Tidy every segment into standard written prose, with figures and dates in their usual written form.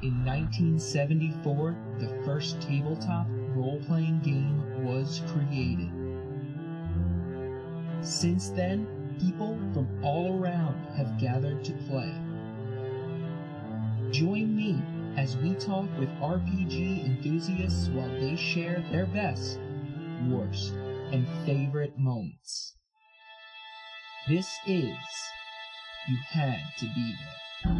In 1974, the first tabletop role-playing game was created. Since then, people from all around have gathered to play. Join me as we talk with RPG enthusiasts while they share their best, worst, and favorite moments. This is You Had to Be There.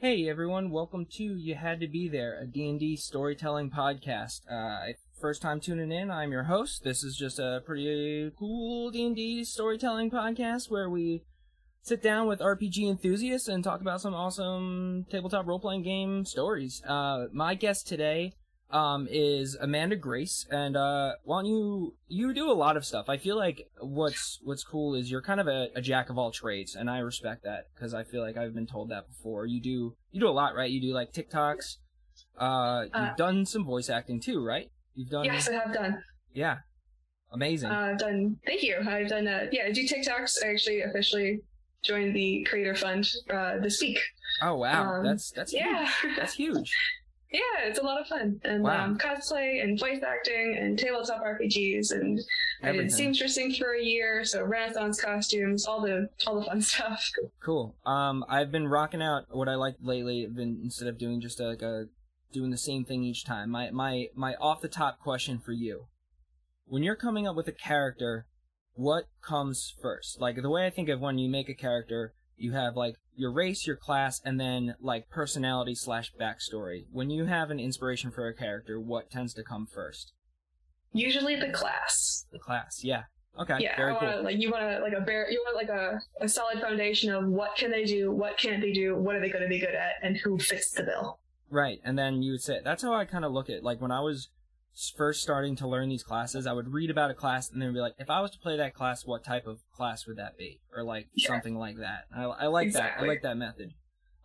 Hey everyone, welcome to You Had to Be There, a D&D storytelling podcast. First time tuning in, I'm your host. This is just a pretty cool D&D storytelling podcast where we sit down with RPG enthusiasts and talk about some awesome tabletop role-playing game stories. My guest today is Amanda Grace, and you do a lot of stuff. I feel like what's cool is you're kind of a jack of all trades, and I respect that because I feel like I've been told that before. You do a lot, right? You do like TikToks. You've done some voice acting too, right? You've done. Yes, I have done. Yeah, amazing. Thank you. I've done that. Yeah, I do TikToks. I actually officially joined the Creator Fund this week. Oh wow, that's yeah, huge. That's huge. Yeah, it's a lot of fun. And wow. Cosplay and voice acting and tabletop RPGs and everything. I did seamstressing for a year, so Renaissance costumes, all the fun stuff. Cool. I've been rocking out what I like lately. I've been, instead of doing just doing the same thing each time. My off the top question for you: when you're coming up with a character, what comes first? Like the way I think of when you make a character, you have like your race, your class, and then like personality / backstory. When you have an inspiration for a character, what tends to come first? Usually the class. The class, yeah. Okay. Yeah, very cool. Like you want like a solid foundation of what can they do, what can't they do, what are they going to be good at, and who fits the bill. Right, and then you would say that's how I kind of look at. Like when I was first starting to learn these classes, I would read about a class and then be like, if I was to play that class, what type of class would that be? Or like something like that. I like exactly. that. I like that method.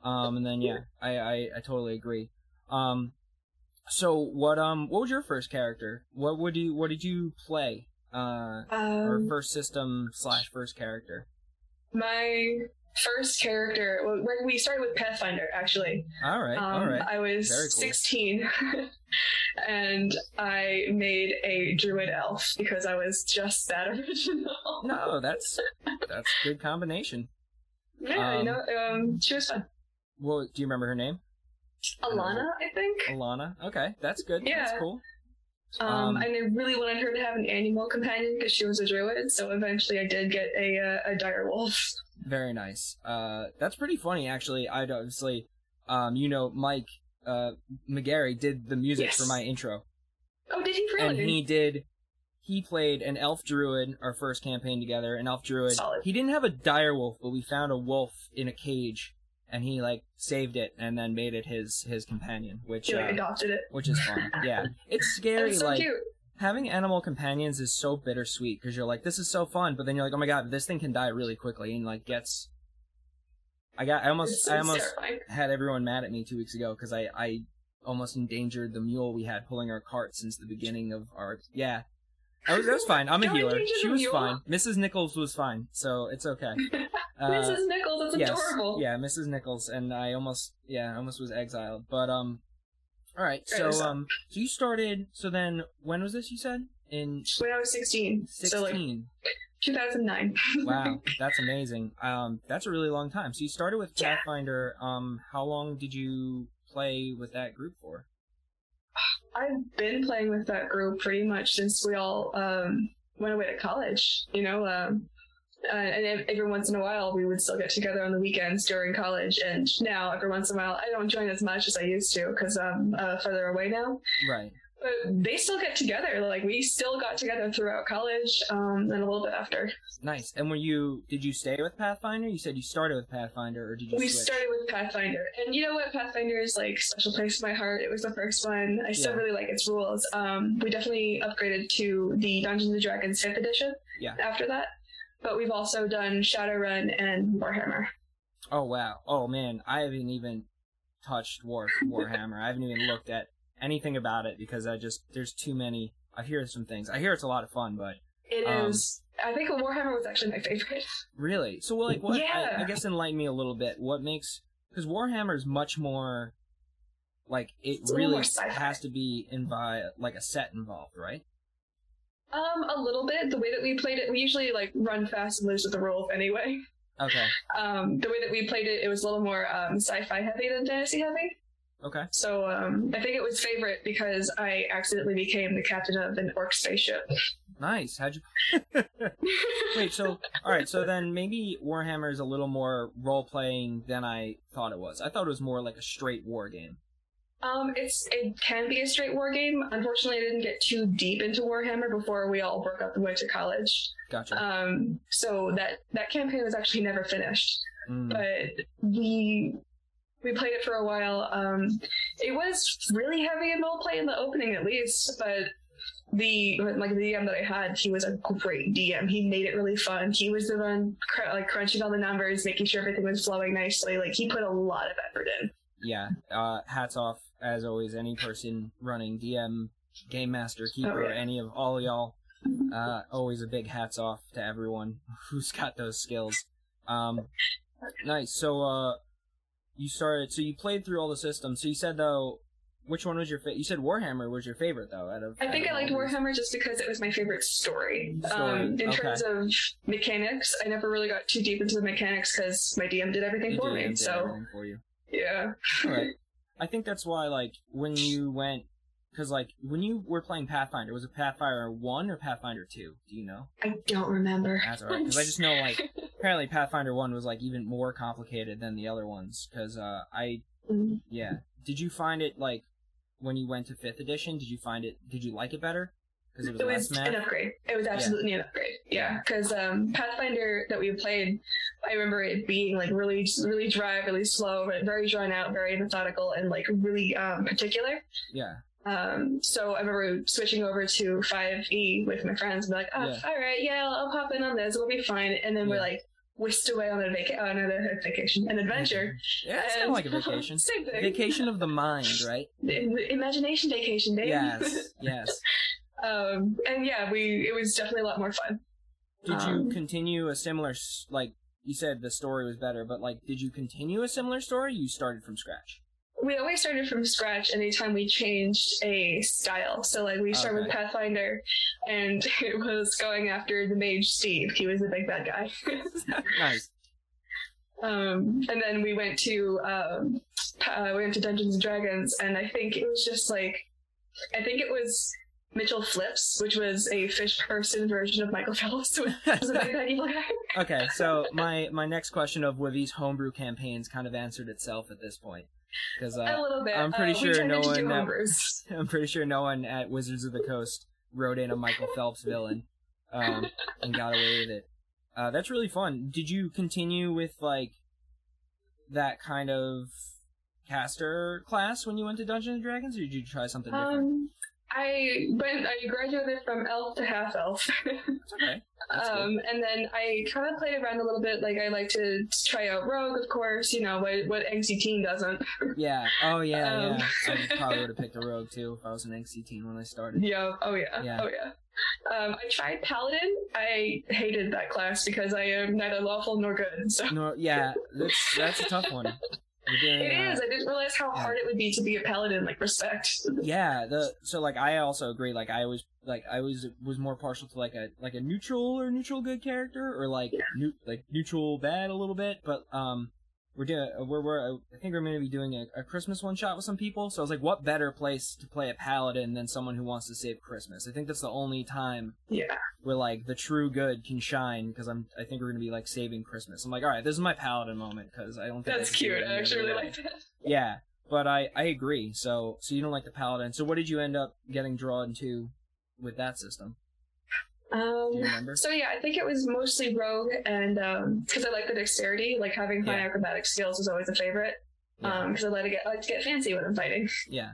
And then yeah, I totally agree. So what was your first character? What did you play? Or first system / first character? My first character, we started with Pathfinder actually. All right. I was very cool. 16. And I made a druid elf because I was just that original. No, that's a good combination. Yeah, she was fun. Well, do you remember her name? Alana, I think. Alana, okay, that's good. Yeah. That's cool. And I really wanted her to have an animal companion because she was a druid, so eventually I did get a direwolf. Very nice. That's pretty funny, actually. I'd obviously, Mike McGarry did the music for my intro. Oh, did he really? And he played an elf druid, our first campaign together, an elf druid. Solid. He didn't have a direwolf, but we found a wolf in a cage, and he, like, saved it and then made it his companion, which... He, adopted it. Which is fun, yeah. It's scary, it's so like, cute. Having animal companions is so bittersweet, because you're like, this is so fun, but then you're like, oh my god, this thing can die really quickly, and, like, gets... I almost had everyone mad at me 2 weeks ago because I almost endangered the mule we had pulling our cart since the beginning of our... Yeah. That was fine. I'm a healer. She was fine. Mrs. Nichols was fine, so it's okay. Mrs. Nichols, that's adorable. Yeah, Mrs. Nichols, and I almost was exiled. But, all right, so you started... So then, when was this, you said? When I was 16. 16. So, 2009. Wow, that's amazing. That's a really long time. So you started with Pathfinder. How long did you play with that group for? I've been playing with that group pretty much since we all went away to college. You know, and every once in a while we would still get together on the weekends during college. And now every once in a while I don't join as much as I used to because I'm further away now. Right. But they still get together. Like, we still got together throughout college, and a little bit after. Nice. And did you stay with Pathfinder? You said you started with Pathfinder, or did you switch? We started with Pathfinder. And you know what? Pathfinder is, like, a special place in my heart. It was the first one. I still really like its rules. We definitely upgraded to the Dungeons & Dragons 5th edition after that. But we've also done Shadowrun and Warhammer. Oh, wow. Oh, man. I haven't even touched Warhammer. I haven't even looked at anything about it because there's too many. I hear some things. I hear it's a lot of fun, but it is I think Warhammer was actually my favorite. Really? So, well, like, what? Yeah. I guess enlighten me a little bit. What makes... Because Warhammer is much more... Like, it really has to be like a set involved, right? A little bit. The way that we played it, we usually, like, run fast and lose with the roll anyway. Okay. The way that we played it, it was a little more sci-fi heavy than fantasy heavy. Okay. So, I think it was favorite because I accidentally became the captain of an orc spaceship. Nice. How'd you... Wait, so... Alright, so then maybe Warhammer is a little more role-playing than I thought it was. I thought it was more like a straight war game. It can be a straight war game. Unfortunately, I didn't get too deep into Warhammer before we all broke up and went to college. Gotcha. So that campaign was actually never finished. Mm. But we played it for a while. It was really heavy in role play in the opening, at least. But the DM that I had, he was a great DM. He made it really fun. He was the one crunching all the numbers, making sure everything was flowing nicely. Like, he put a lot of effort in. Yeah, hats off, as always, any person running DM, Game Master, Keeper, any of all y'all. Always a big hats off to everyone who's got those skills. Nice. So so you played through all the systems. So you said, though, which one was your favorite? You said Warhammer was your favorite, though. I liked Warhammer just because it was my favorite story. Terms of mechanics, I never really got too deep into the mechanics because my DM did everything for me. Yeah. All right. I think that's why, like, when you went... Because, like, when you were playing Pathfinder, was it Pathfinder 1 or Pathfinder 2? Do you know? I don't remember. That's all right. Because I just know, like, apparently Pathfinder 1 was, like, even more complicated than the other ones. Because yeah. Did you find it, like, when you went to 5th edition, did you like it better? Because it was less math? An upgrade. It was absolutely an upgrade. Yeah. Because Pathfinder that we played... I remember it being, like, really, really dry, really slow, but very drawn out, very methodical, and, like, really particular. Yeah. So I remember switching over to 5e with my friends and be like, all right, I'll hop in on this. It'll be fine. And then we're, like, whisked away on an adventure. Yeah, it's kind of like a vacation. Same thing. Vacation of the mind, right? Imagination vacation, baby. Yes. And, yeah, it was definitely a lot more fun. Did you continue a similar, like... You said the story was better, but, like, did you continue a similar story? You started from scratch? We always started from scratch anytime we changed a style. So, like, we started with Pathfinder, and it was going after the mage Steve. He was the big bad guy. Nice. And then we went to Dungeons & Dragons, and I think it was just, like... I think it was... Mitchell Flips, which was a fish person version of Michael Phelps, which was a big evil guy. Okay, so my next question of were these homebrew campaigns kind of answered itself at this point? Because a little bit. I'm pretty sure no one at Wizards of the Coast wrote in a Michael Phelps villain and got away with it. That's really fun. Did you continue with like that kind of caster class when you went to Dungeons and Dragons, or did you try something different? I graduated from elf to half elf. Okay. And then I kind of played around a little bit. Like I like to try out rogue, of course. You know what angsty teen doesn't. Yeah. Oh yeah. Yeah. I probably would have picked a rogue too if I was an angsty teen when I started. Yeah. Oh yeah. Yeah. Oh yeah. I tried paladin. I hated that class because I am neither lawful nor good. So. No. Yeah. That's a tough one. It is. I didn't realize how hard it would be to be a paladin, like, respect. Yeah, so, like, I also agree, like, I was more partial to, like a neutral or neutral good character, or, like, neutral bad a little bit, but, I think we're going to be doing a Christmas one-shot with some people, so I was like, what better place to play a paladin than someone who wants to save Christmas? I think that's the only time where, like, the true good can shine, because I think we're going to be, like, saving Christmas. I'm like, all right, this is my paladin moment, because I don't think... That's cute, I actually really like that. Yeah, but I agree, so you don't like the paladin. So what did you end up getting drawn into with that system? So yeah, I think it was mostly rogue, and because I like the dexterity, like having fun acrobatic skills was always a favorite. Because I like to get fancy when I'm fighting. Yeah.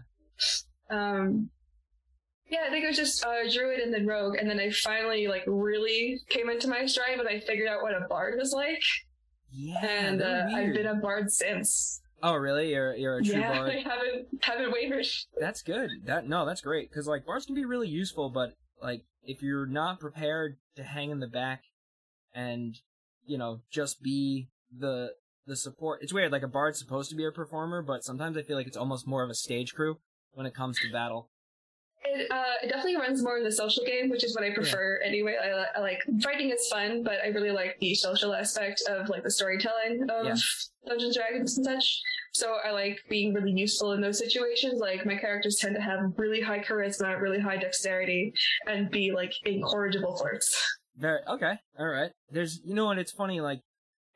Yeah, I think it was just druid and then rogue, and then I finally like really came into my stride when I figured out what a bard was like. Yeah. And I've been a bard since. Oh really? You're a true bard. Yeah, I haven't wavered. That's good. That's great because like bards can be really useful, but like if you're not prepared to hang in the back and, you know, just be the support, it's weird, like a bard's supposed to be a performer, but sometimes I feel like it's almost more of a stage crew when it comes to battle. It definitely runs more of the social game, which is what I prefer anyway. I like fighting is fun, but I really like the social aspect of like the storytelling of Dungeons & Dragons and such. So I like being really useful in those situations. Like my characters tend to have really high charisma, really high dexterity, and be like incorrigible flirts. Very okay, all right. There's, you know what? It's funny. Like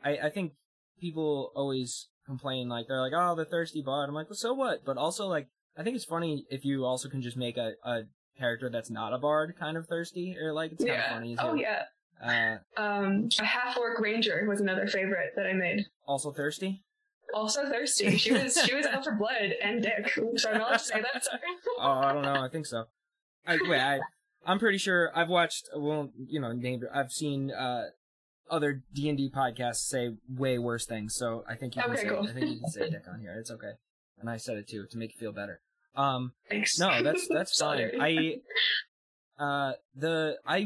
I think people always complain, like they're like, oh, the thirsty bard. I'm like, well, so what? But also like, I think it's funny if you also can just make a character that's not a bard kind of thirsty, or like it's kind of funny. Oh yeah. A half-orc ranger was another favorite that I made. Also thirsty. Also thirsty. She was out for blood and dick. Oops, I'm not to say that. Sorry. Oh, I don't know. I think so. I'm pretty sure I've watched. Well, you know, I've seen other D&D podcasts say way worse things. So I think you can I think you can say dick on here. It's okay. And I said it too to make you feel better. Thanks. No, that's fine. I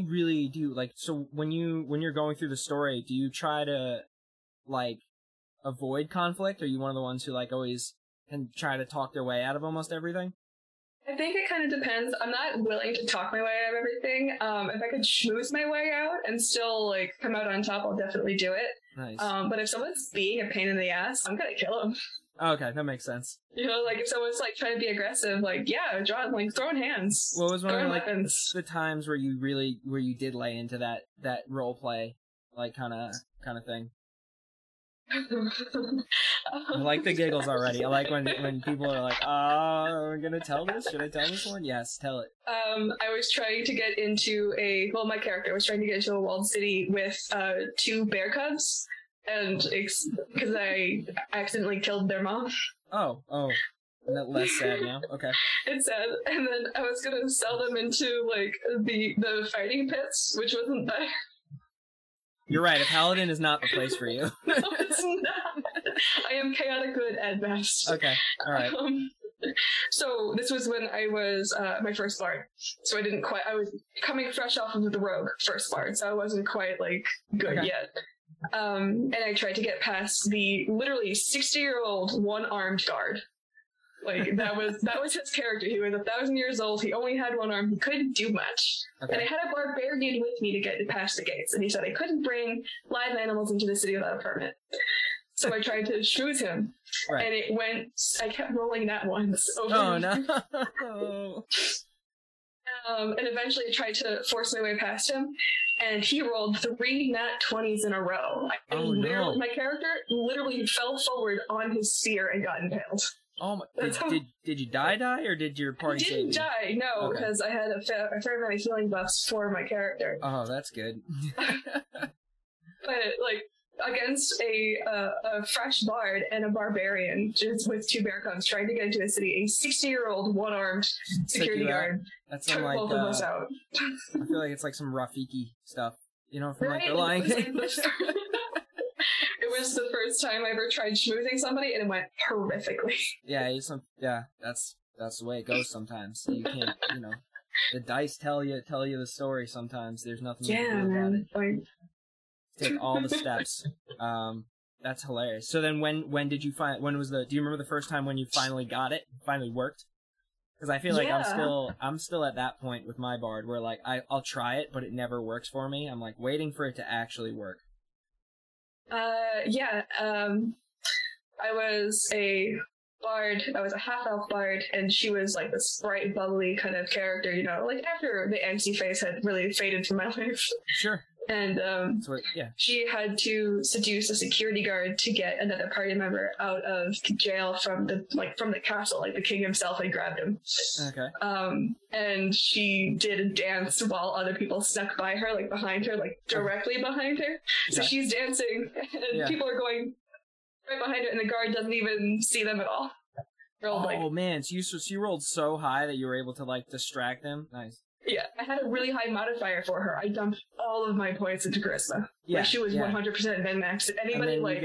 really do like. So when you're going through the story, do you try to like avoid conflict? Are you one of the ones who like always can try to talk their way out of almost everything? I think it kind of depends. I'm not willing to talk my way out of everything. If I could schmooze my way out and still like come out on top, I'll definitely do it. Nice. But if someone's being a pain in the ass, I'm gonna kill them. Okay, that makes sense. You know, like if someone's like trying to be aggressive, like throwing hands. What was one of like the times where you did lay into that role play, like kind of thing? I like the giggles already. I like when people are like, "Oh, we're gonna tell this. Should I tell this one? Yes, tell it." I was trying to get into my character was trying to get into a walled city with two bear cubs. And because I accidentally killed their mom. Oh, isn't that less sad now? Okay, it's sad. And then I was gonna sell them into like the fighting pits, which wasn't there. You're right. A paladin is not the place for you. No, it's not. I am chaotic good at best. Okay, all right. So this was when I was my first bard. So I was coming fresh off of the rogue first bard, so I wasn't quite like good yet. And I tried to get past the literally 60-year-old one-armed guard. Like that was his character. He was 1,000 years old. He only had one arm. He couldn't do much. Okay. And I had a barbarian with me to get past the gates. And he said I couldn't bring live animals into the city without a permit. So I tried to schmooze him, and it went. I kept rolling that once. Oh no. And eventually I tried to force my way past him, and he rolled 3 nat 20s in a row. My character literally fell forward on his spear and got impaled. Oh my! Did you die, or did your party save you? Didn't die, no, because I had a fair amount of healing buffs for my character. Oh, that's good. But, like, against a fresh bard and a barbarian, just with two bear cubs, trying to get into a city, a 60-year-old one-armed security guard took both of us out. I feel like it's like some Rafiki stuff, you know, from The Lion King. It was the first time I ever tried schmoozing somebody, and it went horrifically. Yeah, that's the way it goes sometimes. You can't, you know, the dice tell you the story sometimes. There's nothing you can do about it. Like, take all the steps. That's hilarious. So then do you remember the first time when you finally got it? Finally worked? Because I feel like I'm still at that point with my bard where like I'll try it but it never works for me. I'm like waiting for it to actually work. I was a bard. I was a half-elf bard, and she was like this bright, bubbly kind of character, you know, like after the angsty phase had really faded from my life. Sure. And she had to seduce a security guard to get another party member out of jail from the castle. Like the king himself had grabbed him. Okay. And she did a dance while other people snuck by her, like behind her, like directly behind her. So she's dancing, and people are going right behind her, and the guard doesn't even see them at all. Man! So you rolled so high that you were able to like distract them. Nice. Yeah, I had a really high modifier for her. I dumped all of my points into charisma. Yeah, like she was 100% min-max. If anybody like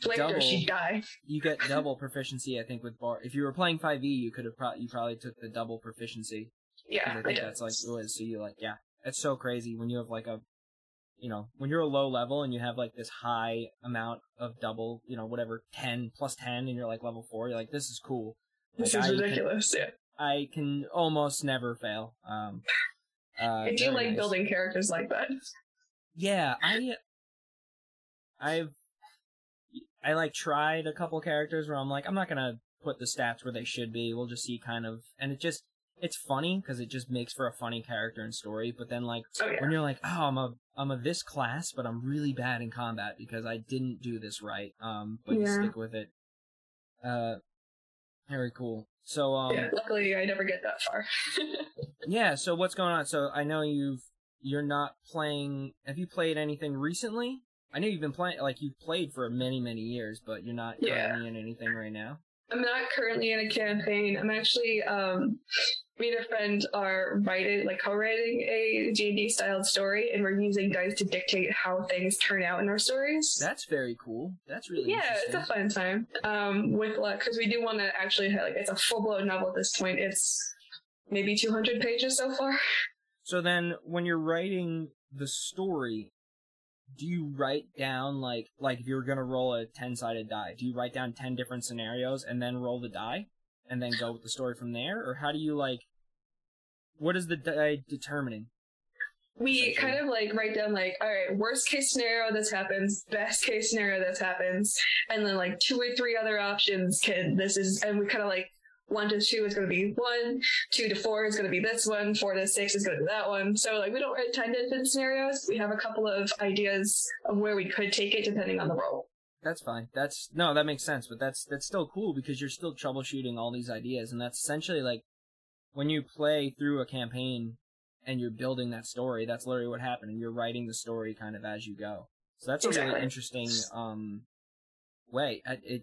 flanked her, she'd die. You get double proficiency, I think, with bard. If you were playing 5e, you probably took the double proficiency. Yeah, I did. That's like it was. So you like It's so crazy when you have like a, you know, when you're a low level and you have like this high amount of double, you know, whatever, 10 plus 10, and you're like level 4, you're like, this is cool. Like, this is ridiculous. I can almost never fail. I do like building characters like that. Yeah, I like tried a couple characters where I'm like, I'm not going to put the stats where they should be. We'll just see kind of, and it just, it's funny because it just makes for a funny character and story. But then like, when you're like, oh, I'm a this class, but I'm really bad in combat because I didn't do this right. But you stick with it. Very cool. So, luckily I never get that far. Yeah. So what's going on? So I know you're not playing, have you played anything recently? I know you've been playing, like, you've played for many, many years, but you're not currently in anything right now? I'm not currently in a campaign. I'm actually, me and a friend are co-writing a D&D-styled story, and we're using dice to dictate how things turn out in our stories. That's very cool. That's really interesting. Yeah, it's a fun time. With luck, because we do want to actually, it's a full-blown novel at this point. It's maybe 200 pages so far. So then, when you're writing the story, do you write down, like if you were going to roll a 10-sided die, do you write down 10 different scenarios and then roll the die and then go with the story from there? Or how do you, what is the die determining? We kind of, write down, all right, worst-case scenario, this happens, best-case scenario, this happens, and then, 2 or 3 other options and we kind of, 1 to 2 is going to be one, 2 to 4 is going to be this one, 4 to 6 is going to be that one. So, we don't write 10 different scenarios. We have a couple of ideas of where we could take it depending on the role. That's fine. That makes sense. But that's still cool because you're still troubleshooting all these ideas. And that's essentially when you play through a campaign and you're building that story, that's literally what happened. And you're writing the story kind of as you go. So that's a really interesting, way.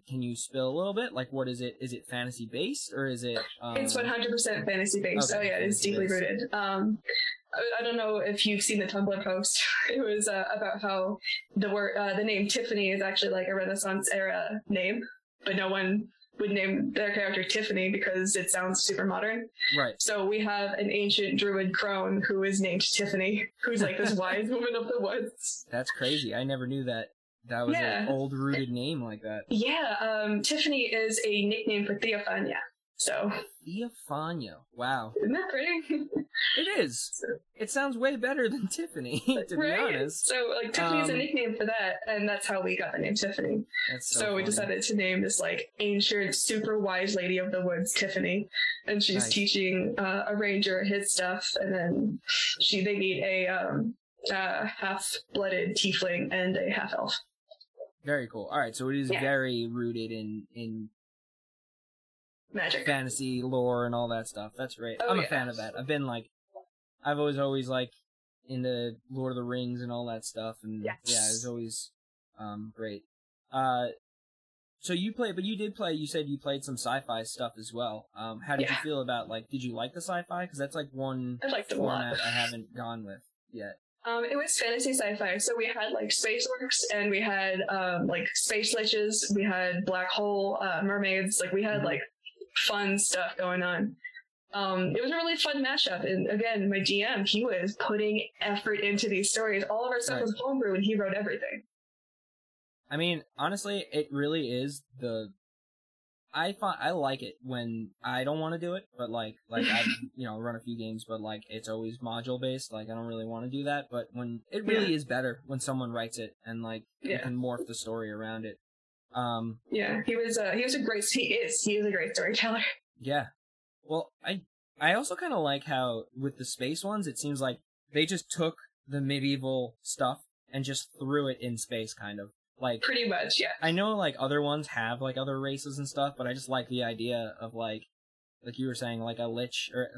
Can you spill a little bit? What is it? Is it fantasy based or is it? It's 100% fantasy based. Okay. Oh yeah, it's deeply rooted. I don't know if you've seen the Tumblr post. It was about how the name Tiffany is actually a Renaissance era name, but no one would name their character Tiffany because it sounds super modern. Right. So we have an ancient druid crone who is named Tiffany, who's this wise woman of the woods. That's crazy. I never knew that. That was an old rooted name like that. Yeah, Tiffany is a nickname for Theophania. So Theophania. Wow. Isn't that pretty? It is. So, it sounds way better than Tiffany, to be honest. So Tiffany is a nickname for that, and that's how we got the name Tiffany. That's so funny. We decided to name this ancient, super wise lady of the woods Tiffany. And she's teaching a ranger his stuff, and then they need a half-blooded tiefling and a half elf. Very cool. All right, so it is very rooted in magic, fantasy lore, and all that stuff. That's great. Oh, I'm a fan of that. I've been I've always into Lord of the Rings and all that stuff, and yeah, it's always great. So you said you played some sci-fi stuff as well. How did you feel about did you like the sci-fi? Because that's one format I haven't gone with yet. It was fantasy sci-fi, so we had space orcs, and we had space liches, we had black hole mermaids, we had fun stuff going on. It was a really fun mashup, and again, my DM, he was putting effort into these stories. All of our stuff was homebrew, and he wrote everything. I mean, honestly, it really is I like it when I don't want to do it, but I've run a few games, but it's always module based. I don't really want to do that, but when it really is better when someone writes it and you can morph the story around it. He is a great storyteller. Yeah, well, I also kind of like how with the space ones, it seems like they just took the medieval stuff and just threw it in space, kind of. Pretty much, yeah. I know, other ones have, other races and stuff, but I just like the idea of, like you were saying, a lich, or,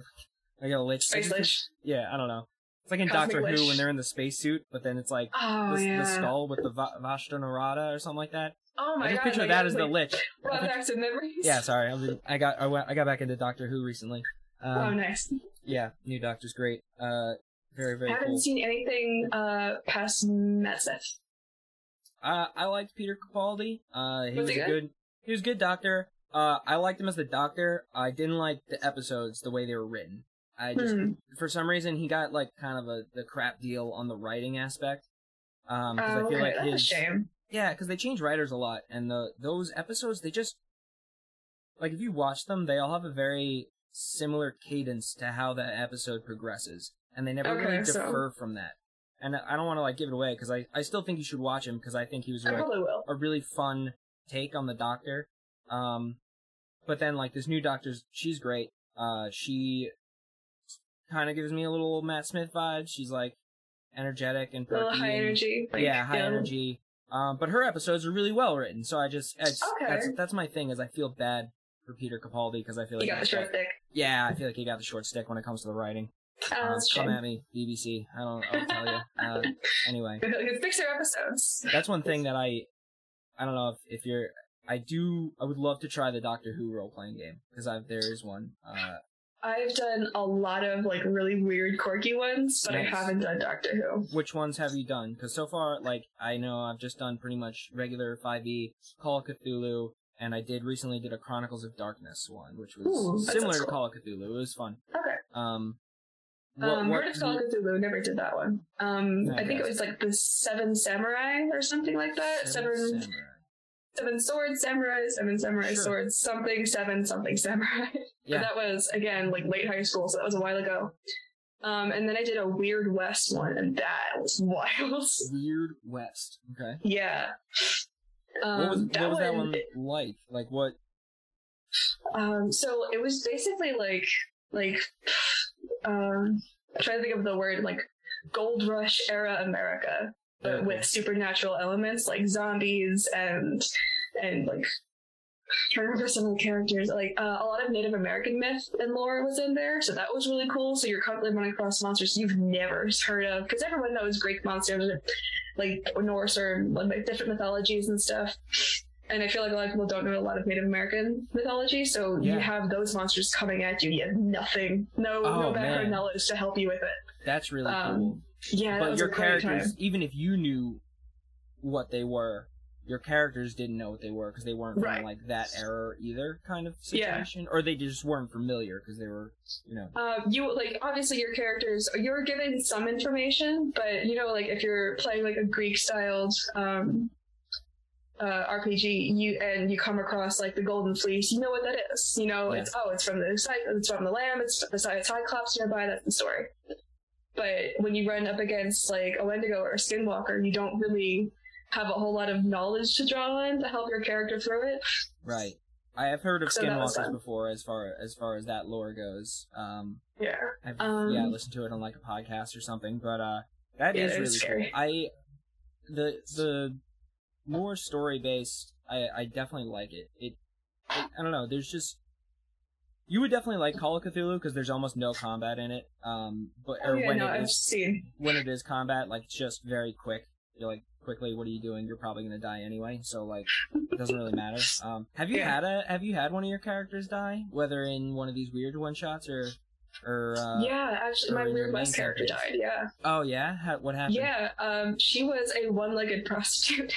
a lich. Space lich? Yeah, I don't know. It's like in Doctor Who when they're in the spacesuit, but then it's, the skull with the Vashta Narada or something like that. Oh, my God. I just picture that as the lich. Flashbacks and memories? Yeah, sorry. I got back into Doctor Who recently. Oh, nice. Yeah, new Doctor's great. Very, very cool. I haven't seen anything past Matt Smith. I liked Peter Capaldi. He was a good doctor. I liked him as the doctor. I didn't like the episodes the way they were written. I just, for some reason, he got like kind of the crap deal on the writing aspect. Because I feel like that's a shame. Yeah, because they change writers a lot, and those episodes, they just, like, if you watch them, they all have a very similar cadence to how that episode progresses, and they never really differ from that. And I don't want to like give it away, because I still think you should watch him, because I think he was like, a really fun take on the Doctor. But then like this new Doctor, she's great. She kind of gives me a little Matt Smith vibe. She's like energetic and perky, a little high energy. Energy. But her episodes are really well written, so that's my thing. Is I feel bad for Peter Capaldi because I feel like he got the short stick. Yeah, I feel like he got the short stick when it comes to the writing. Come at me, BBC. I'll tell you. Anyway, fix their episodes. That's one thing that I don't know if you're. I would love to try the Doctor Who role playing game because there is one. I've done a lot of like really weird, quirky ones, but I haven't done Doctor Who. Which ones have you done? Because so far, like I know I've just done pretty much regular 5e, Call of Cthulhu, and I recently did a Chronicles of Darkness one, which was similar to Call of Cthulhu. It was fun. Okay. Word of Call of Cthulhu, never did that one. I think it was like the Seven Samurai or something like that. Seven Swords Samurai, Seven Samurai Swords, something Samurai. Yeah. But that was, again, like late high school, so that was a while ago. And then I did a Weird West one, and that was wild. Weird West, okay. Yeah. What was that one like? Like what? So it was basically I'm trying to think of the word, like Gold Rush era America, but with supernatural elements like zombies and like I remember some of the characters, like a lot of Native American myth and lore was in there, so that was really cool. So you're constantly running across monsters you've never heard of, because everyone knows Greek monsters, like Norse or like different mythologies and stuff. And I feel like a lot of people don't know a lot of Native American mythology, so you have those monsters coming at you. You have nothing, no background knowledge to help you with it. That's really cool. Yeah, but your characters, even if you knew what they were, your characters didn't know what they were because they weren't from like that era either, kind of situation, or they just weren't familiar because they were, you know. You like obviously your characters, you're given some information, but you know, like if you're playing like a Greek-styled RPG, you come across like the Golden Fleece, you know what that is, you know, it's from the lamb, it's the Cyclops nearby, that's the story. But when you run up against like a Wendigo or a Skinwalker, you don't really have a whole lot of knowledge to draw on to help your character through it. Right. I have heard of Skinwalkers before, as far as that lore goes. Yeah. I listened to it on like a podcast or something, but that is really scary. Cool. The more story-based, I definitely like it. I don't know, there's just... You would definitely like Call of Cthulhu, because there's almost no combat in it. When it is combat, like, just very quick. You're like, quickly, what are you doing? You're probably going to die anyway, so, like, it doesn't really matter. Have you had one of your characters die? Whether in one of these weird one-shots, Yeah, actually, my Weird West character died, yeah. Oh, yeah? What happened? Yeah, she was a one-legged prostitute.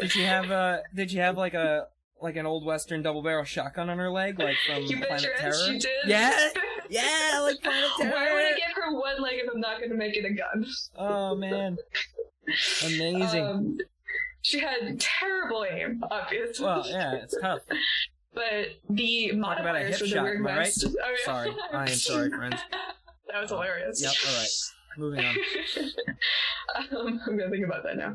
Did she have like an old Western double barrel shotgun on her leg, like from Planet Terror? She did. Yeah, like Planet Terror. Why would I give her one leg if I'm not going to make it a gun? Oh man, amazing. She had terrible aim, obviously. Well, yeah, it's tough. But the modifiers for the Weird West. Right? Oh, yeah. Sorry, I am sorry, friends. That was hilarious. Yep. All right. Moving on. I'm going to think about that now.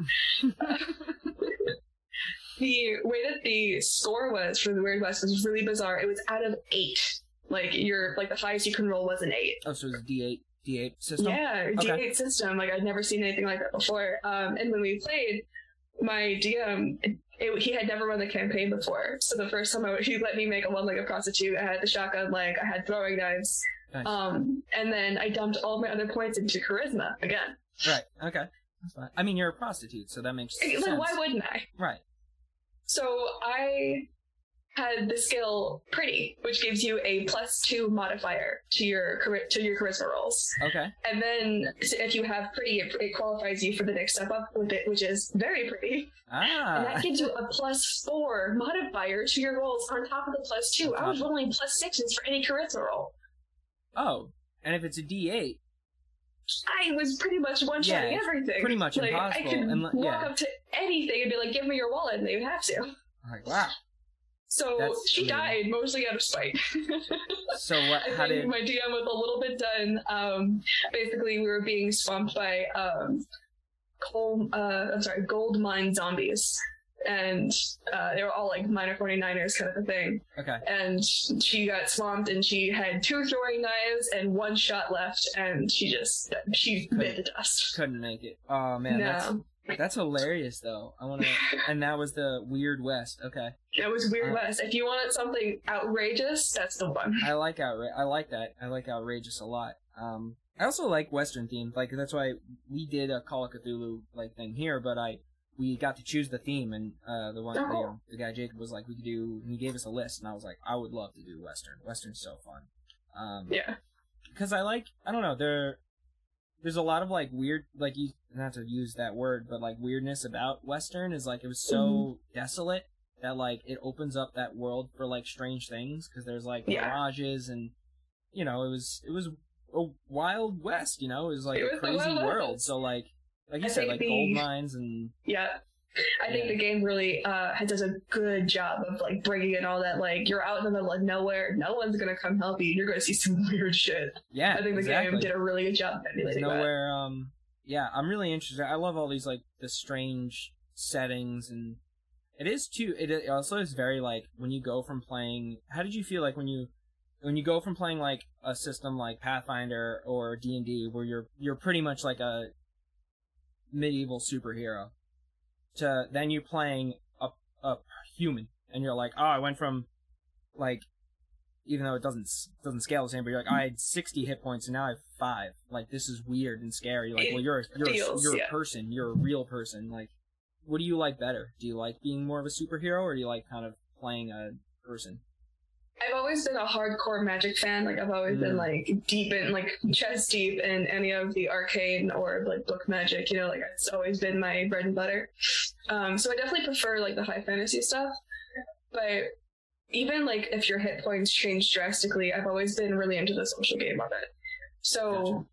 The way that the score was for the Weird West was really bizarre. It was out of 8. Like, the highest you can roll was an 8. Oh, so it was a D8 system? Yeah, okay. D8 system. Like, I'd never seen anything like that before. And when we played, my DM, he had never run the campaign before. So the first time he let me make a one-legged prostitute, I had the shotgun leg, I had throwing knives. Nice. And then I dumped all my other points into charisma again. Right. Okay. That's fine. I mean, you're a prostitute, so that makes sense. Like, why wouldn't I? Right. So I had the skill pretty, which gives you a +2 modifier to your charisma rolls. Okay. And then if you have pretty, it qualifies you for the next step up with it, which is very pretty. Ah. And that gives you a +4 modifier to your rolls on top of the +2. I was rolling +6s for any charisma roll. Oh, and if it's a D8. I was pretty much one-shotting everything. Pretty much like, impossible. I could walk up to anything and be like, give me your wallet, and they would have to. I'm like, wow. So that's she died, mostly out of spite. So what? How did my DM was a little bit done? Basically, we were being swamped by gold mine zombies, and they were all like minor 49ers kind of a thing. Okay. And she got swamped, and she had 2 throwing knives and 1 shot left, and she bit the dust. Couldn't make it. Oh man, no. That's hilarious, though. And that was the Weird West. Okay. That was Weird West. If you wanted something outrageous, that's the one. I like that. I like outrageous a lot. I also like Western themes. Like that's why we did a Call of Cthulhu like thing here. But we got to choose the theme, and the guy Jacob was like, we could do. And he gave us a list, and I was like, I would love to do Western. Western's so fun. Yeah. Because I don't know. There's a lot of, like, weird, like, you not to use that word, but, like, weirdness about Western is, like, it was so desolate that, like, it opens up that world for, like, strange things, because there's, like, mirages, and, you know, it was a wild West, you know? It was, like, a crazy world, so, like you said, like, gold mines and... Yeah. I think the game really does a good job of, like, bringing in all that, like, you're out in the middle of nowhere, no one's gonna come help you, you're gonna see some weird shit. Yeah, I think the game did a really good job emulating that. Yeah, I'm really interested. I love all these, like, the strange settings, and it is, too, it also is very, like, when you go from playing, how did you feel, like, when you go from playing, like, a system like Pathfinder or D&D, where you're pretty much, like, a medieval superhero, to then you're playing a human, and you're like, oh, I went from, like, even though it doesn't scale the same, but you're like, I had 60 hit points, and now I have 5. Like, this is weird and scary. Like, well, you're a person, you're a real person. Like, what do you like better? Do you like being more of a superhero, or do you like kind of playing a person? I've always been a hardcore Magic fan. Like, I've always been, like, deep in, like, chest deep in any of the arcane or, like, book magic, you know, like, it's always been my bread and butter. So I definitely prefer, like, the high fantasy stuff. But even, like, if your hit points change drastically, I've always been really into the social game of it. So... Gotcha.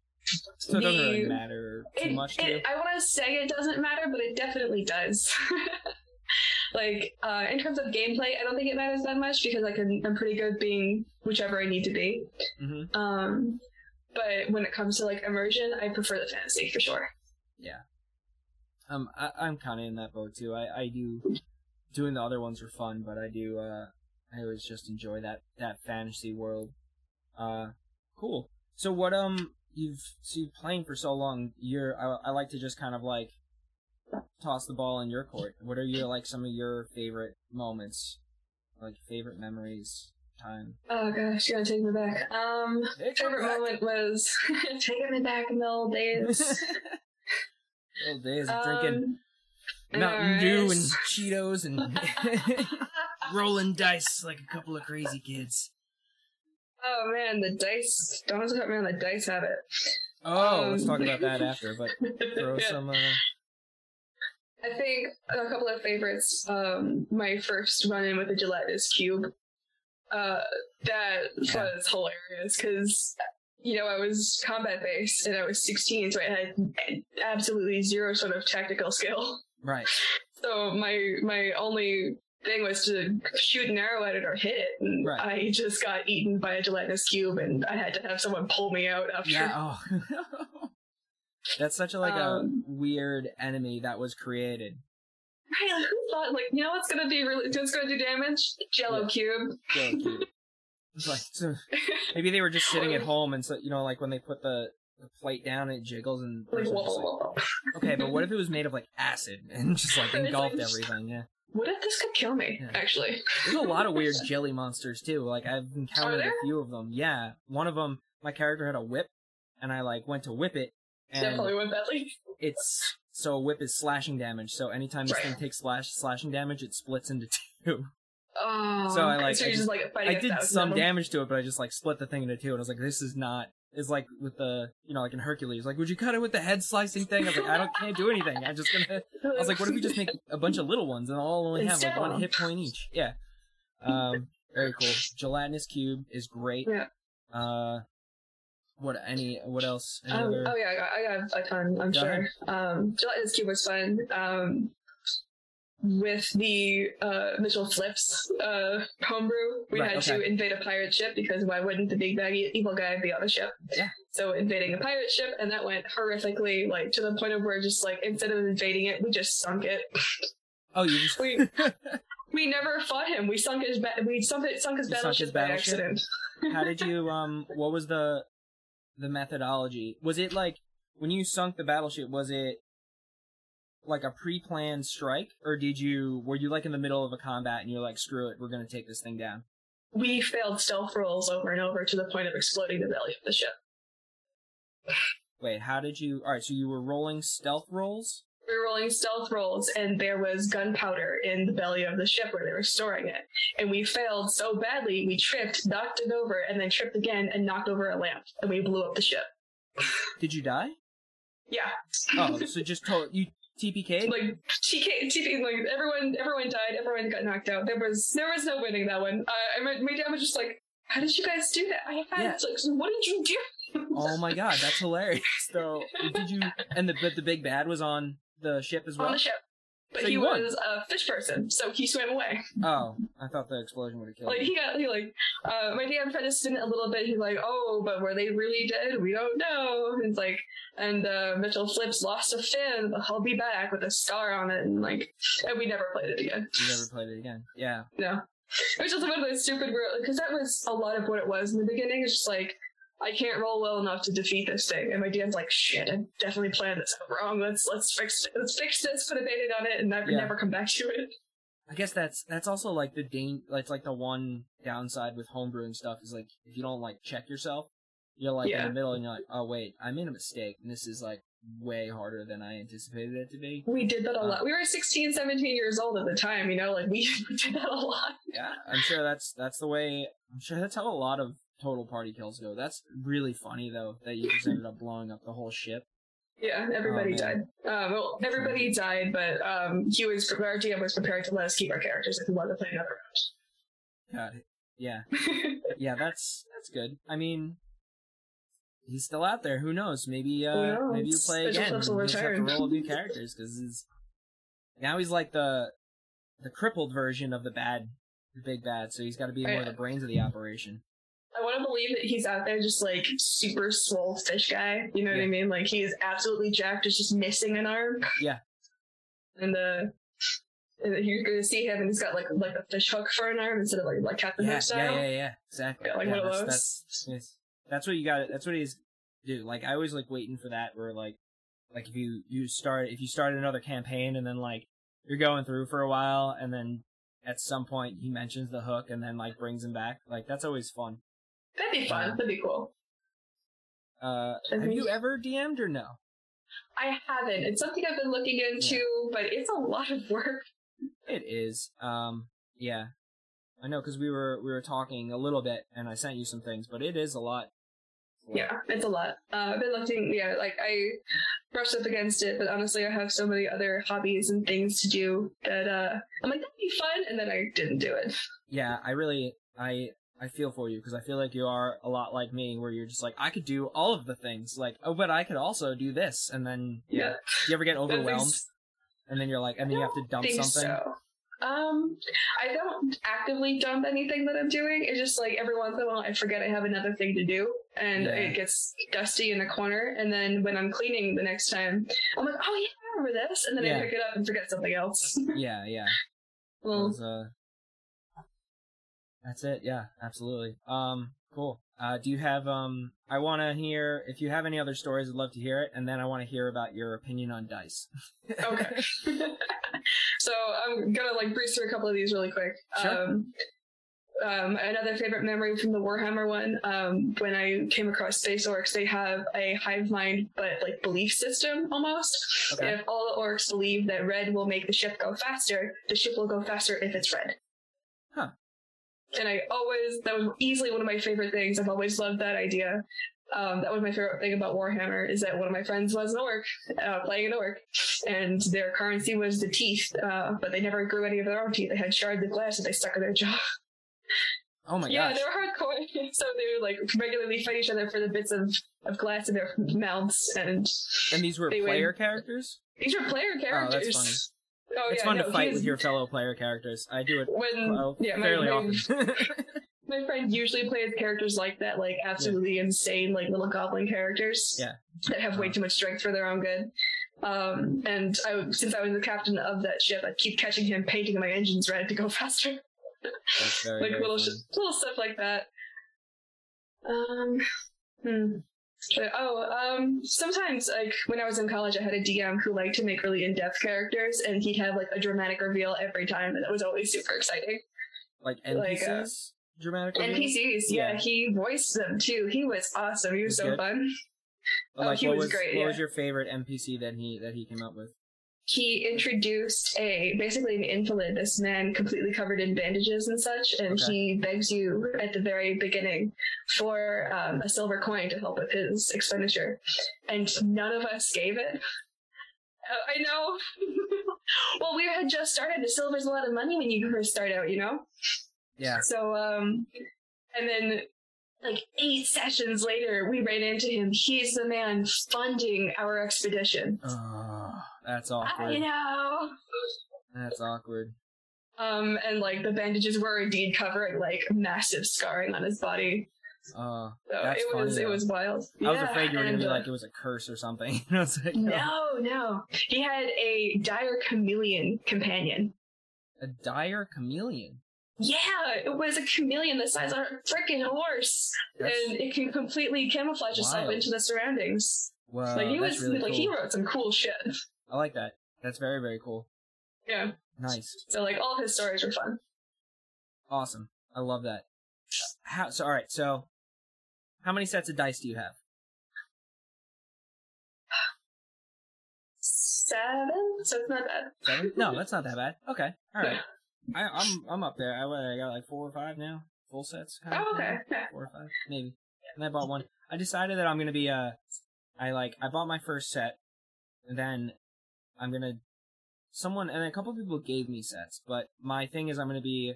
So it doesn't really matter too much to you? I want to say it doesn't matter, but it definitely does. Like, in terms of gameplay, I don't think it matters that much because I'm pretty good being whichever I need to be. Mm-hmm. But when it comes to, like, immersion, I prefer the fantasy for sure. Yeah. I'm kind of in that boat too. I do, doing the other ones are fun, but I do, I always just enjoy that fantasy world. Cool. So what, you've playing for so long, I like to just kind of, like, toss the ball in your court. What are your, like, some of your favorite moments, like favorite memories, time? Oh gosh, you're gonna take me back. Favorite moment was taking me back in the old days. Old days of drinking Mountain Dew and Cheetos and rolling dice like a couple of crazy kids. Oh man, the dice! Don't have to cut me on the dice habit. Oh, let's talk about that after. But throw some. I think a couple of favorites, my first run-in with the gelatinous cube, that was hilarious, because, you know, I was combat-based, and I was 16, so I had absolutely zero sort of tactical skill. Right. So my only thing was to shoot an arrow at it or hit it, and right. I just got eaten by a gelatinous cube, and I had to have someone pull me out after. Yeah, oh. That's such a, like, a weird enemy that was created. Right, like, who thought, like, you know what's gonna be what's gonna do damage? Jello cube. It's like, so maybe they were just sitting at home, and so, you know, like, when they put the plate down, it jiggles, and the person's just like, okay, but what if it was made of, like, acid, and just, like, engulfed everything, yeah. What if this could kill me, actually? There's a lot of weird jelly monsters, too. Like, I've encountered a few of them. Yeah, one of them, my character had a whip, and I, like, went to whip it, and definitely went badly. It's so a whip is slashing damage. So anytime this thing takes slashing damage, it splits into 2. Oh, so I like, so I just, like I did some damage to it, but I just like split the thing into two, and I was like, this is not. It's like with the, you know, like in Hercules, like, would you cut it with the head slicing thing? I was like, I can't do anything. I'm just gonna. I was like, what if we just make a bunch of little ones and all only have like one hit point each? Yeah. Very cool. Gelatinous cube is great. Yeah. What else? Oh yeah, I got a ton. I'm sure. Gelatinous cube was fun. With the Mitchell Flips homebrew, we had to invade a pirate ship, because why wouldn't the big baggy evil guy be on the ship? Yeah. So invading a pirate ship, and that went horrifically, like, to the point of where just, like, instead of invading it, we just sunk it. Oh, you just... We never fought him. We sunk his battleship by accident. How did you, what was the methodology? Was it, like, when you sunk the battleship, was it like a pre-planned strike, or were you like in the middle of a combat and you're like, screw it, we're gonna take this thing down? We failed stealth rolls over and over to the point of exploding the belly of the ship. Wait, how did you... Alright, so you were rolling stealth rolls? We were rolling stealth rolls, and there was gunpowder in the belly of the ship where they were storing it. And we failed so badly, we tripped, knocked it over, and then tripped again and knocked over a lamp, and we blew up the ship. Did you die? Yeah. Oh, so just you... TPK? Like, like, everyone died, everyone got knocked out. There was no winning that one. My dad was just like, how did you guys do that? What did you do? Oh my god, that's hilarious. So, did you, and the big bad was on the ship as well? On the ship. But so he was a fish person, so he swam away. Oh, I thought the explosion would have killed him. My dad tried to spin it a little bit. He's like, oh, but were they really dead? We don't know. It's like, and Mitchell Flips lost a fin, but he'll be back with a scar on it, and like, and we never played it again. Yeah. No. It was just one of those stupid, because that was a lot of what it was in the beginning. It's just like, I can't roll well enough to defeat this thing. And my dad's like, shit, I definitely planned this out wrong. Let's fix this, put a band-aid on it, and never come back to it. I guess that's also like the one downside with homebrewing stuff is like, if you don't like check yourself, you're like in the middle and you're like, oh wait, I made a mistake, and this is like way harder than I anticipated it to be. We did that a lot. We were 16, 17 years old at the time, you know, like we did that a lot. Yeah, I'm sure that's the way, I'm sure that's how a lot of total party kills go. That's really funny though, that you just ended up blowing up the whole ship. Yeah, everybody died. Everybody died, but our DM was prepared to let us keep our characters if we wanted to play another round. Got it. Yeah. Yeah, that's good. I mean, he's still out there. Who knows? Maybe maybe you play again. You just have to roll new characters, because now he's like the crippled version of the big bad. So he's got to be more of the brains of the operation. I want to believe that he's out there just, like, super swole fish guy. You know what I mean? Like, he is absolutely jacked, just missing an arm. Yeah. And you're going to see him, and he's got, like a fish hook for an arm instead of, like Captain Hook style. Yeah, exactly. Yeah, one of those. That's what you got. That's what he's do. Like, I always like waiting for that, where, like if you start another campaign, and then, like, you're going through for a while, and then at some point he mentions the hook, and then, like, brings him back. Like, that's always fun. That'd be fun. That'd be cool. Have you ever DM'd or no? I haven't. It's something I've been looking into, but it's a lot of work. It is. Yeah, I know, because we were talking a little bit, and I sent you some things, but it is a lot. Yeah, it's a lot. I've been looking. Yeah, like I brushed up against it, but honestly, I have so many other hobbies and things to do that I'm like, that'd be fun, and then I didn't do it. Yeah, I feel for you, because I feel like you are a lot like me, where you're just like, I could do all of the things, like, oh, but I could also do this, and then, do you ever get overwhelmed? And then you're like, and then you have to dump something? So. I don't actively dump anything that I'm doing, it's just like, every once in a while, I forget I have another thing to do, and it gets dusty in the corner, and then when I'm cleaning the next time, I'm like, oh, yeah, I remember this, and then I pick it up and forget something else. Yeah. Well... That's it, yeah, absolutely. Cool. Do you have, I want to hear, if you have any other stories, I'd love to hear it, and then I want to hear about your opinion on dice. Okay. So I'm gonna, like, breeze through a couple of these really quick. Sure. Another favorite memory from the Warhammer one, when I came across Space Orcs, they have a hive mind, but, like, belief system, almost. Okay. If all the orcs believe that red will make the ship go faster, the ship will go faster if it's red. Huh. And that was easily one of my favorite things. I've always loved that idea. That was my favorite thing about Warhammer, is that one of my friends was an orc, playing an orc, and their currency was the teeth, but they never grew any of their own teeth. They had shards of glass that they stuck in their jaw. Oh my gosh. Yeah, they were hardcore, so they would regularly fight each other for the bits of glass in their mouths. And these were player characters? These were player characters. Oh, that's funny. It's fun to fight with your fellow player characters. I do it fairly often. My friend usually plays characters like that, absolutely insane, little goblin characters that have way too much strength for their own good. And since I was the captain of that ship, I'd keep catching him painting my engines red to go faster. That's very little stuff like that. Sometimes, when I was in college, I had a DM who liked to make really in-depth characters, and he'd have, a dramatic reveal every time, and it was always super exciting. Like NPCs? Dramatic reveal? NPCs, yeah. He voiced them, too. He was awesome. He was so fun. He was great, What was your favorite NPC that he came up with? He introduced basically an invalid, this man completely covered in bandages and such, and he begs you at the very beginning for a silver coin to help with his expenditure. And none of us gave it. I know. Well, we had just started. The silver's a lot of money when you first start out, you know? Yeah. So, and then... 8 sessions later, we ran into him. He's the man funding our expedition. Oh, that's awkward. I know. That's awkward. And the bandages were indeed covering massive scarring on his body. Oh, that's funny. It was wild. I was afraid you were going to be it was a curse or something. I was No. He had a dire chameleon companion. A dire chameleon? Yeah, it was a chameleon the size of a freaking horse, and it can completely camouflage itself into the surroundings. Wow, that's really cool. He wrote some cool shit. I like that. That's very, very cool. Yeah. Nice. So, all his stories were fun. Awesome. I love that. So how many sets of dice do you have? 7, so it's not bad. 7? No, that's not that bad. Okay, all right. Yeah. I'm up there. I got 4 or 5 now, full sets. Yeah. 4 or 5, maybe. And I bought one. I decided that I'm gonna be I bought my first set, and then I'm gonna a couple people gave me sets, but my thing is I'm gonna be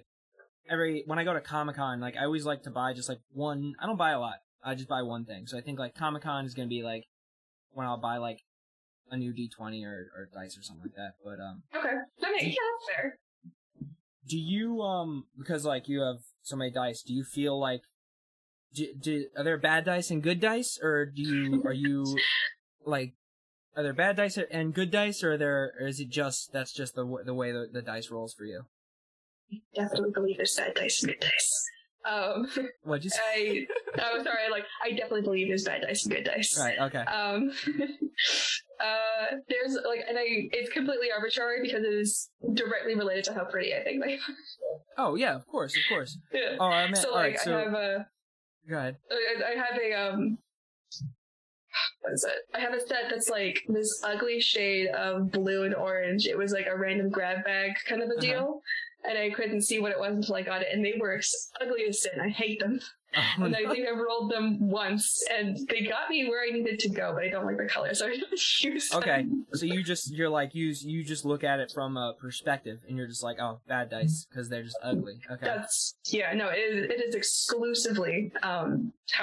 when I go to Comic-Con, I always like to buy just one. I don't buy a lot. I just buy one thing. So I think Comic-Con is gonna be when I'll buy a new D20 or dice or something like that. But okay, yeah, that's fair. Do you, because, you have so many dice, do you feel are there bad dice and good dice, or are there bad dice and good dice, or is it that's just the way the dice rolls for you? I definitely believe there's bad dice and good dice. What'd you say? I'm sorry, I definitely believe there's bad dice and good dice. Right, okay. There's, it's completely arbitrary because it is directly related to how pretty I think they are. Oh, yeah, of course. Yeah. Oh, I mean, so, I have a... Go ahead. What is it? I have a set that's, this ugly shade of blue and orange. It was, a random grab bag kind of a deal. And I couldn't see what it was until I got it, and they were ugly as sin. I hate them. Oh, and I think I rolled them once, and they got me where I needed to go, but I don't like the color, so I don't use them. Okay, so you just look at it from a perspective, and you're just bad dice, because they're just ugly. Okay. It is exclusively how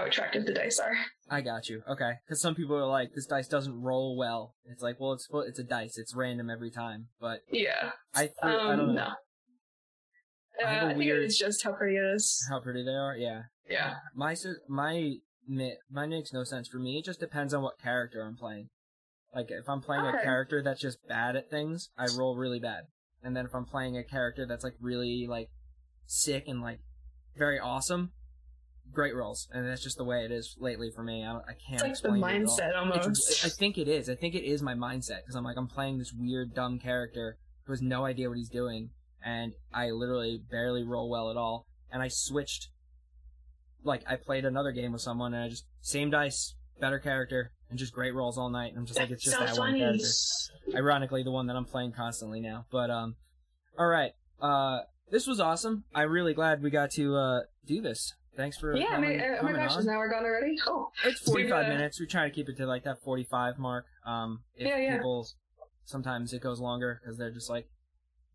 attractive the dice are. I got you, okay. Because some people are this dice doesn't roll well. It's it's a dice, it's random every time, but... Yeah. I don't know. No. I think it's just how pretty it is. How pretty they are, yeah. Yeah. Mine makes no sense for me. It just depends on what character I'm playing. If I'm playing a character that's just bad at things, I roll really bad. And then if I'm playing a character that's really sick and very awesome, great rolls. And that's just the way it is lately for me. I can't explain it at all. It's the mindset almost. I think it is my mindset because I'm playing this weird dumb character who has no idea what he's doing. And I literally barely roll well at all. And I switched, I played another game with someone, and I just same dice, better character, and just great rolls all night. And I'm just it's just so that funny. One character. Ironically, the one that I'm playing constantly now. But all right, this was awesome. I'm really glad we got to do this. Thanks for coming on. Is an hour gone already? Oh, it's 45 minutes. We try to keep it to like that 45 mark. People, sometimes it goes longer because they're just like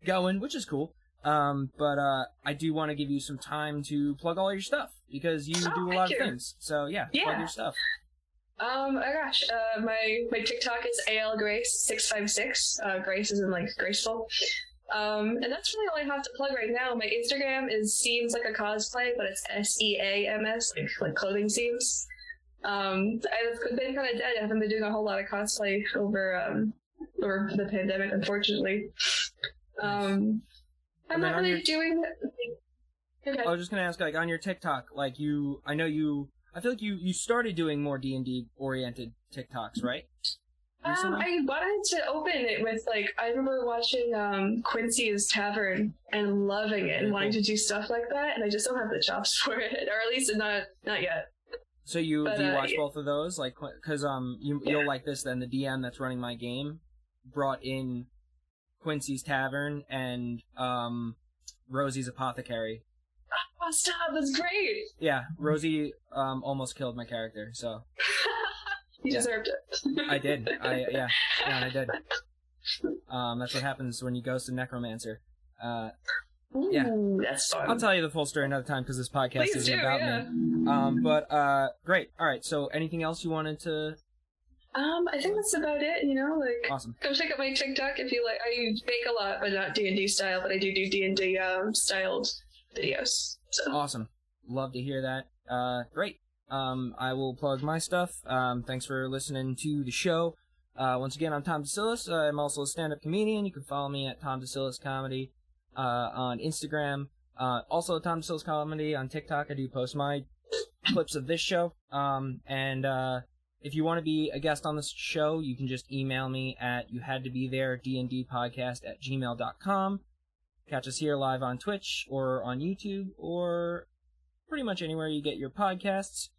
going, which is cool. But I do want to give you some time to plug all your stuff because you do a lot of things. So plug your stuff. My TikTok is algrace656. Grace is in like graceful. And that's really all I have to plug right now. My Instagram is Seems Like a Cosplay, but it's SEAMS, like clothing seams. I've been kind of dead. I haven't been doing a whole lot of cosplay over the pandemic, unfortunately. I'm not really doing that. Okay. I was just gonna ask, like, on your TikTok, like I feel like you started doing more D&D oriented TikToks, right? I wanted to open it with, like, I remember watching Quincy's Tavern and loving it and wanting to do stuff like that, and I just don't have the chops for it, or at least not yet. So do you watch both of those? Like, because you'll like this then, the DM that's running my game brought in Quincy's Tavern and Rosie's Apothecary. Oh, stop, that's great! Yeah, Rosie almost killed my character, so... You deserved it. I did. I did. That's what happens when you ghost a necromancer. That's fun. I'll tell you the full story another time because this podcast isn't about me. But great. All right. So, anything else you wanted to? I think that's about it. You know, like awesome. Go check out my TikTok if you like. I bake a lot, but not D&D style. But I do D&D styled videos. So. Awesome. Love to hear that. Great. I will plug my stuff. Thanks for listening to the show. Once again, I'm Tom DeCillis. I'm also a stand-up comedian. You can follow me at Tom DeCillis Comedy on Instagram. Also, Tom DeCillis Comedy on TikTok. I do post my clips of this show. And if you want to be a guest on this show, you can just email me at youhadtobetheredndpodcast@gmail.com. Catch us here live on Twitch or on YouTube or pretty much anywhere you get your podcasts.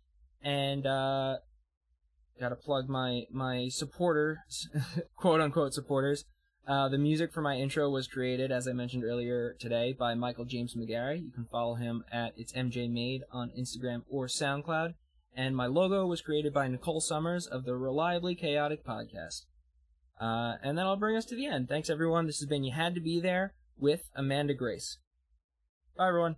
And gotta plug my supporters, quote unquote supporters. The music for my intro was created, as I mentioned earlier today, by Michael James McGarry. You can follow him at It's MJ Made on Instagram or SoundCloud. And my logo was created by Nicole Summers of the Reliably Chaotic Podcast. And that'll bring us to the end. Thanks everyone. This has been You Had to Be There with Amanda Grace. Bye everyone.